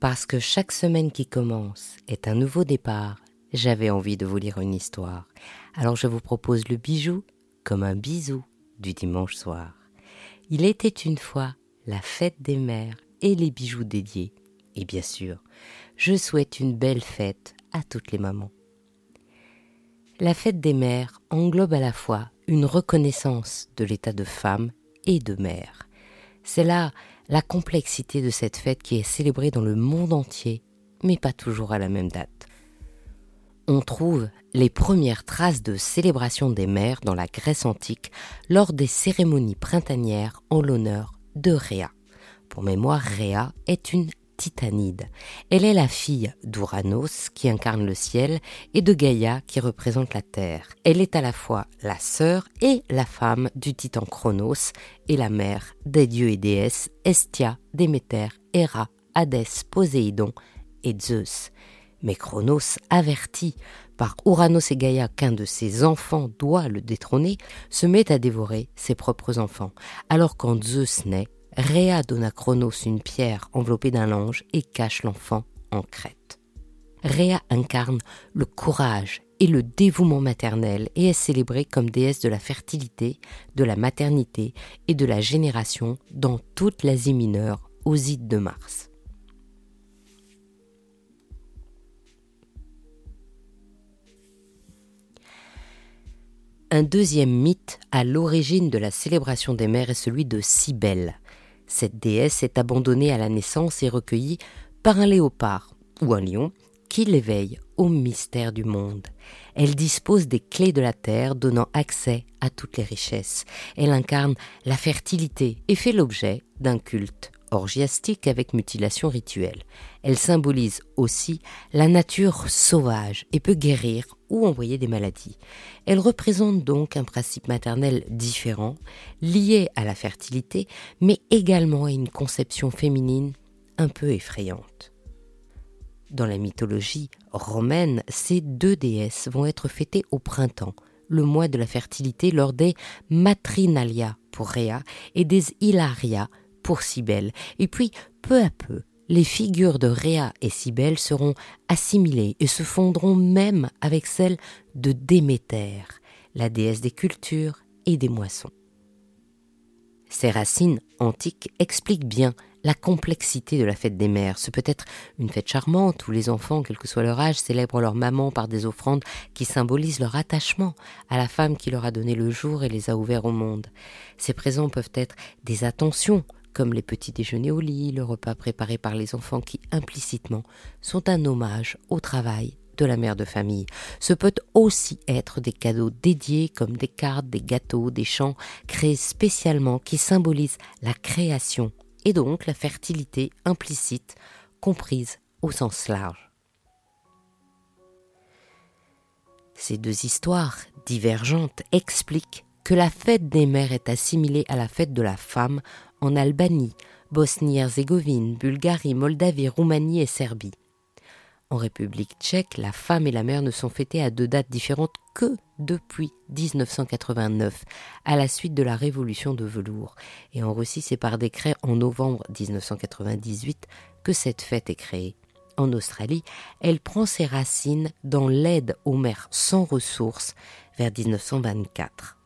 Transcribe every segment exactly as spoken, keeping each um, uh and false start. Parce que chaque semaine qui commence est un nouveau départ, j'avais envie de vous lire une histoire. Alors je vous propose le bijou comme un bisou du dimanche soir. Il était une fois la fête des mères et les bijoux dédiés. Et bien sûr, je souhaite une belle fête à toutes les mamans. La fête des mères englobe à la fois une reconnaissance de l'état de femme et de mère. C'est là la complexité de cette fête qui est célébrée dans le monde entier, mais pas toujours à la même date. On trouve les premières traces de célébration des mères dans la Grèce antique lors des cérémonies printanières en l'honneur de Rhéa. Pour mémoire, Rhéa est une titanide. Elle est la fille d'Ouranos qui incarne le ciel et de Gaïa qui représente la terre. Elle est à la fois la sœur et la femme du titan Cronos et la mère des dieux et déesses Hestia, Déméter, Héra, Hadès, Poséidon et Zeus. Mais Cronos, averti par Ouranos et Gaïa qu'un de ses enfants doit le détrôner, se met à dévorer ses propres enfants. Alors quand Zeus naît, Rhéa donne à Cronos une pierre enveloppée d'un linge et cache l'enfant en Crète. Rhéa incarne le courage et le dévouement maternel et est célébrée comme déesse de la fertilité, de la maternité et de la génération dans toute l'Asie mineure aux îles de Mars. Un deuxième mythe à l'origine de la célébration des mères est celui de Cybèle. Cette déesse est abandonnée à la naissance et recueillie par un léopard ou un lion qui l'éveille au mystère du monde. Elle dispose des clés de la terre donnant accès à toutes les richesses. Elle incarne la fertilité et fait l'objet d'un culte orgiastique avec mutilation rituelle. Elle symbolise aussi la nature sauvage et peut guérir ou envoyer des maladies. Elle représente donc un principe maternel différent, lié à la fertilité, mais également à une conception féminine un peu effrayante. Dans la mythologie romaine, ces deux déesses vont être fêtées au printemps, le mois de la fertilité, lors des Matrinalia pour Rhéa et des Hilaria pour Cybèle. Et puis, peu à peu, les figures de Rhéa et Cybèle seront assimilées et se fondront même avec celles de Déméter, la déesse des cultures et des moissons. Ces racines antiques expliquent bien la complexité de la fête des mères. Ce peut être une fête charmante où les enfants, quel que soit leur âge, célèbrent leur maman par des offrandes qui symbolisent leur attachement à la femme qui leur a donné le jour et les a ouverts au monde. Ces présents peuvent être des attentions, comme les petits déjeuners au lit, le repas préparé par les enfants qui, implicitement, sont un hommage au travail de la mère de famille. Ce peut aussi être des cadeaux dédiés comme des cartes, des gâteaux, des chants créés spécialement qui symbolisent la création et donc la fertilité implicite, comprise au sens large. Ces deux histoires divergentes expliquent que la fête des mères est assimilée à la fête de la femme en Albanie, Bosnie-Herzégovine, Bulgarie, Moldavie, Roumanie et Serbie. En République tchèque, la femme et la mère ne sont fêtées à deux dates différentes que depuis dix-neuf cent quatre-vingt-neuf, à la suite de la Révolution de velours. Et en Russie, c'est par décret en novembre dix-neuf cent quatre-vingt-dix-huit que cette fête est créée. En Australie, elle prend ses racines dans l'aide aux mères sans ressources vers dix-neuf cent vingt-quatre.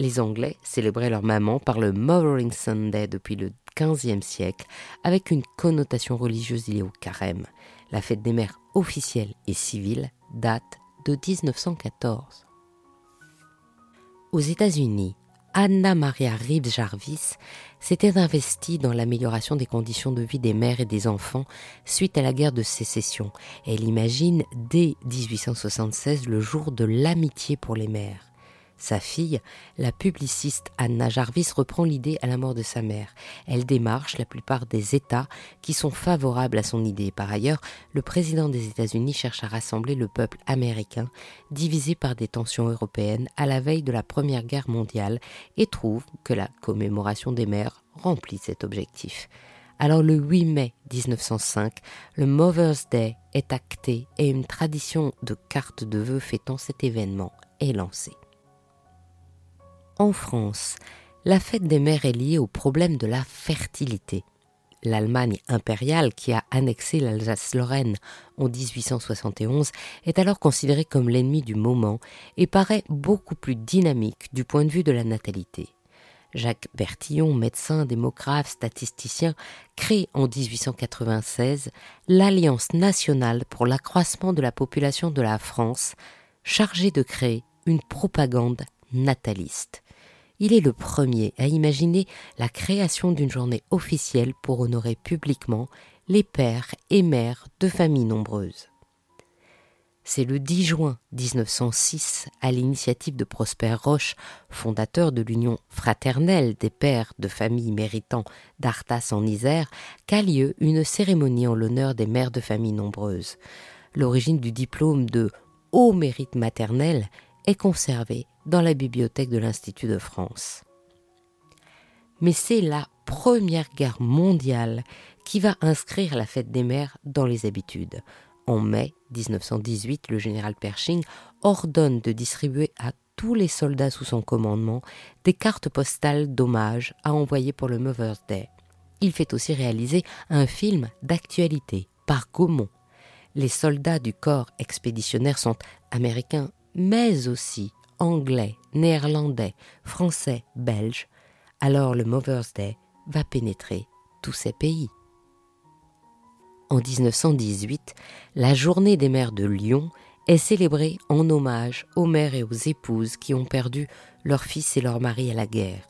Les Anglais célébraient leur maman par le Mothering Sunday depuis le quinzième siècle, avec une connotation religieuse liée au carême. La fête des mères officielle et civile date de dix-neuf cent quatorze. Aux États-Unis, Anna Maria Reeves Jarvis s'était investie dans l'amélioration des conditions de vie des mères et des enfants suite à la guerre de sécession. Elle imagine dès dix-huit cent soixante-seize le jour de l'amitié pour les mères. Sa fille, la publiciste Anna Jarvis, reprend l'idée à la mort de sa mère. Elle démarche la plupart des États qui sont favorables à son idée. Par ailleurs, le président des États-Unis cherche à rassembler le peuple américain, divisé par des tensions européennes à la veille de la Première Guerre mondiale, et trouve que la commémoration des mères remplit cet objectif. Alors le huit mai dix-neuf cent cinq, le Mother's Day est acté et une tradition de cartes de vœux fêtant cet événement est lancée. En France, la fête des mères est liée au problème de la fertilité. l'Allemagne impériale qui a annexé l'Alsace-Lorraine en dix-huit cent soixante et onze, est alors considérée comme l'ennemi du moment et paraît beaucoup plus dynamique du point de vue de la natalité. Jacques Bertillon, médecin, démographe, statisticien, crée en dix-huit cent quatre-vingt-seize l'Alliance nationale pour l'accroissement de la population de la France, chargée de créer une propagande nataliste. Il est le premier à imaginer la création d'une journée officielle pour honorer publiquement les pères et mères de familles nombreuses. C'est le dix juin dix-neuf cent six, à l'initiative de Prosper Roche, fondateur de l'Union fraternelle des pères de familles méritants d'Artas en Isère, qu'a lieu une cérémonie en l'honneur des mères de familles nombreuses. L'origine du diplôme de haut mérite maternel est conservée dans la bibliothèque de l'Institut de France. Mais c'est la Première Guerre mondiale qui va inscrire la fête des mères dans les habitudes. En mai dix-neuf cent dix-huit, le général Pershing ordonne de distribuer à tous les soldats sous son commandement des cartes postales d'hommage à envoyer pour le Mother's Day. Il fait aussi réaliser un film d'actualité par Gaumont. Les soldats du corps expéditionnaire sont américains, mais aussi anglais, néerlandais, français, belges. Alors le Mother's Day va pénétrer tous ces pays. En dix-neuf cent dix-huit, la Journée des mères de Lyon est célébrée en hommage aux mères et aux épouses qui ont perdu leurs fils et leurs maris à la guerre.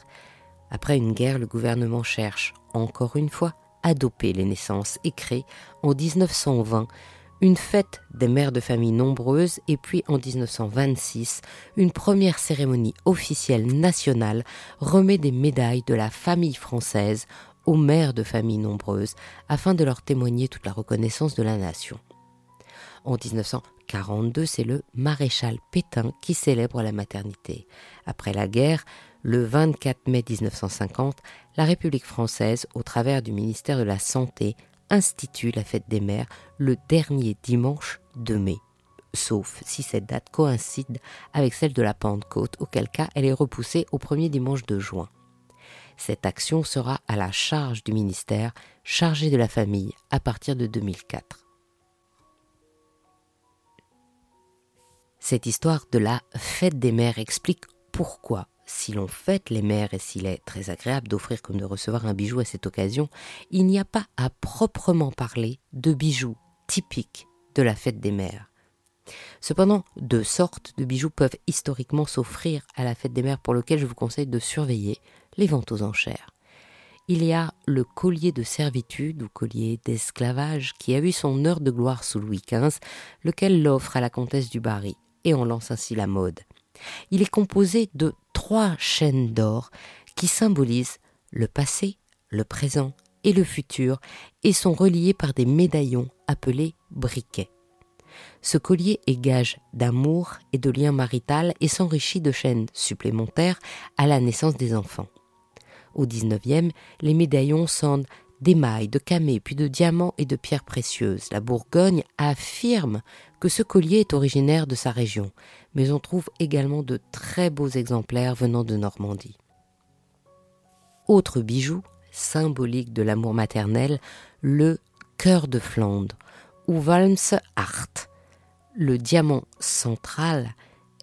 Après une guerre, le gouvernement cherche, encore une fois, à doper les naissances et crée, en dix-neuf cent vingt, une fête des mères de familles nombreuses et puis en dix-neuf cent vingt-six, une première cérémonie officielle nationale remet des médailles de la famille française aux mères de familles nombreuses afin de leur témoigner toute la reconnaissance de la nation. En dix-neuf cent quarante-deux, c'est le maréchal Pétain qui célèbre la maternité. Après la guerre, le vingt-quatre mai dix-neuf cent cinquante, la République française, au travers du ministère de la Santé, institue la fête des mères le dernier dimanche de mai, sauf si cette date coïncide avec celle de la Pentecôte, auquel cas elle est repoussée au premier dimanche de juin. Cette action sera à la charge du ministère chargé de la famille à partir de deux mille quatre. Cette histoire de la fête des mères explique pourquoi, si l'on fête les mères et s'il est très agréable d'offrir comme de recevoir un bijou à cette occasion, il n'y a pas à proprement parler de bijoux typiques de la fête des mères. Cependant, deux sortes de bijoux peuvent historiquement s'offrir à la fête des mères, pour lequel je vous conseille de surveiller les ventes aux enchères. Il y a le collier de servitude ou collier d'esclavage qui a eu son heure de gloire sous Louis quinze, lequel l'offre à la comtesse du Barry et en lance ainsi la mode. Il est composé de trois chaînes d'or qui symbolisent le passé, le présent et le futur et sont reliées par des médaillons appelés briquets. Ce collier est gage d'amour et de lien marital et s'enrichit de chaînes supplémentaires à la naissance des enfants. Au dix-neuvième, les médaillons scandent d'émail, de camée, puis de diamants et de pierres précieuses. La Bourgogne affirme que ce collier est originaire de sa région, mais on trouve également de très beaux exemplaires venant de Normandie. Autre bijou symbolique de l'amour maternel, le cœur de Flandre ou Walmse Art. Le diamant central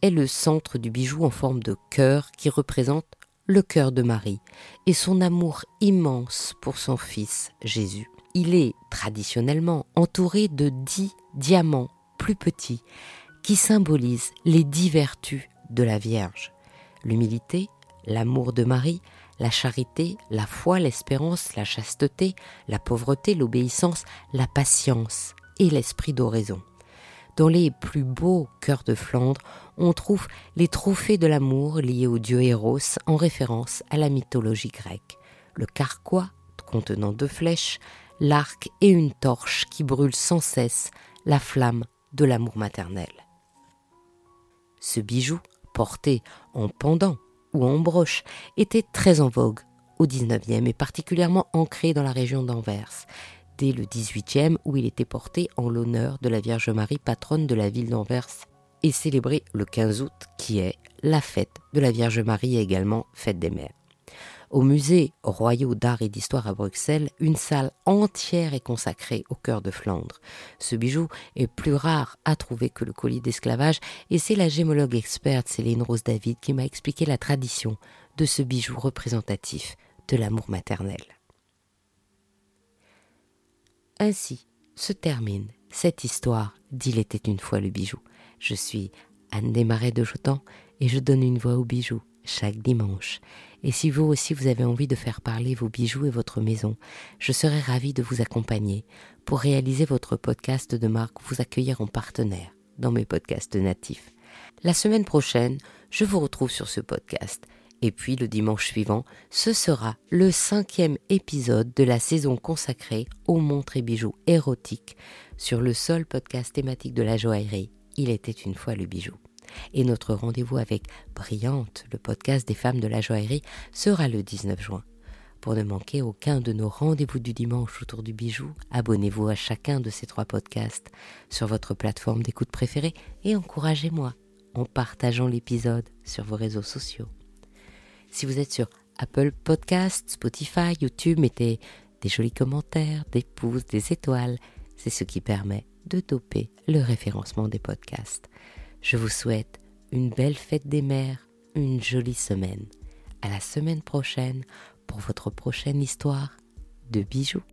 est le centre du bijou en forme de cœur qui représente le cœur de Marie et son amour immense pour son fils Jésus. Il est traditionnellement entouré de dix diamants plus petits qui symbolisent les dix vertus de la Vierge. L'humilité, l'amour de Marie, la charité, la foi, l'espérance, la chasteté, la pauvreté, l'obéissance, la patience et l'esprit d'oraison. Dans les plus beaux cœurs de Flandre, on trouve les trophées de l'amour liés au dieu Eros en référence à la mythologie grecque. Le carquois, contenant deux flèches, l'arc et une torche qui brûlent sans cesse la flamme de l'amour maternel. Ce bijou, porté en pendant ou en broche, était très en vogue au dix-neuvième et particulièrement ancré dans la région d'Anvers, dès le dix-huitième où il était porté en l'honneur de la Vierge Marie, patronne de la ville d'Anvers, et célébré le quinze août qui est la fête de la Vierge Marie et également fête des mères. Au musée royaux d'art et d'histoire à Bruxelles, une salle entière est consacrée au cœur de Flandre. Ce bijou est plus rare à trouver que le collier d'esclavage et c'est la gémologue experte Céline Rose David qui m'a expliqué la tradition de ce bijou représentatif de l'amour maternel. Ainsi se termine cette histoire d'Il était une fois le bijou. Je suis Anne Desmarais de Jotan et je donne une voix aux bijoux chaque dimanche. Et si vous aussi vous avez envie de faire parler vos bijoux et votre maison, je serai ravie de vous accompagner pour réaliser votre podcast de marque ou vous accueillir en partenaire dans mes podcasts natifs. La semaine prochaine, je vous retrouve sur ce podcast. Et puis le dimanche suivant, ce sera le cinquième épisode de la saison consacrée aux montres et bijoux érotiques sur le seul podcast thématique de la joaillerie, Il était une fois le bijou. Et notre rendez-vous avec Brillante, le podcast des femmes de la joaillerie, sera le dix-neuf juin. Pour ne manquer aucun de nos rendez-vous du dimanche autour du bijou, abonnez-vous à chacun de ces trois podcasts sur votre plateforme d'écoute préférée et encouragez-moi en partageant l'épisode sur vos réseaux sociaux. Si vous êtes sur Apple Podcasts, Spotify, YouTube, mettez des jolis commentaires, des pouces, des étoiles. C'est ce qui permet de doper le référencement des podcasts. Je vous souhaite une belle fête des mères, une jolie semaine. À la semaine prochaine pour votre prochaine histoire de bijoux.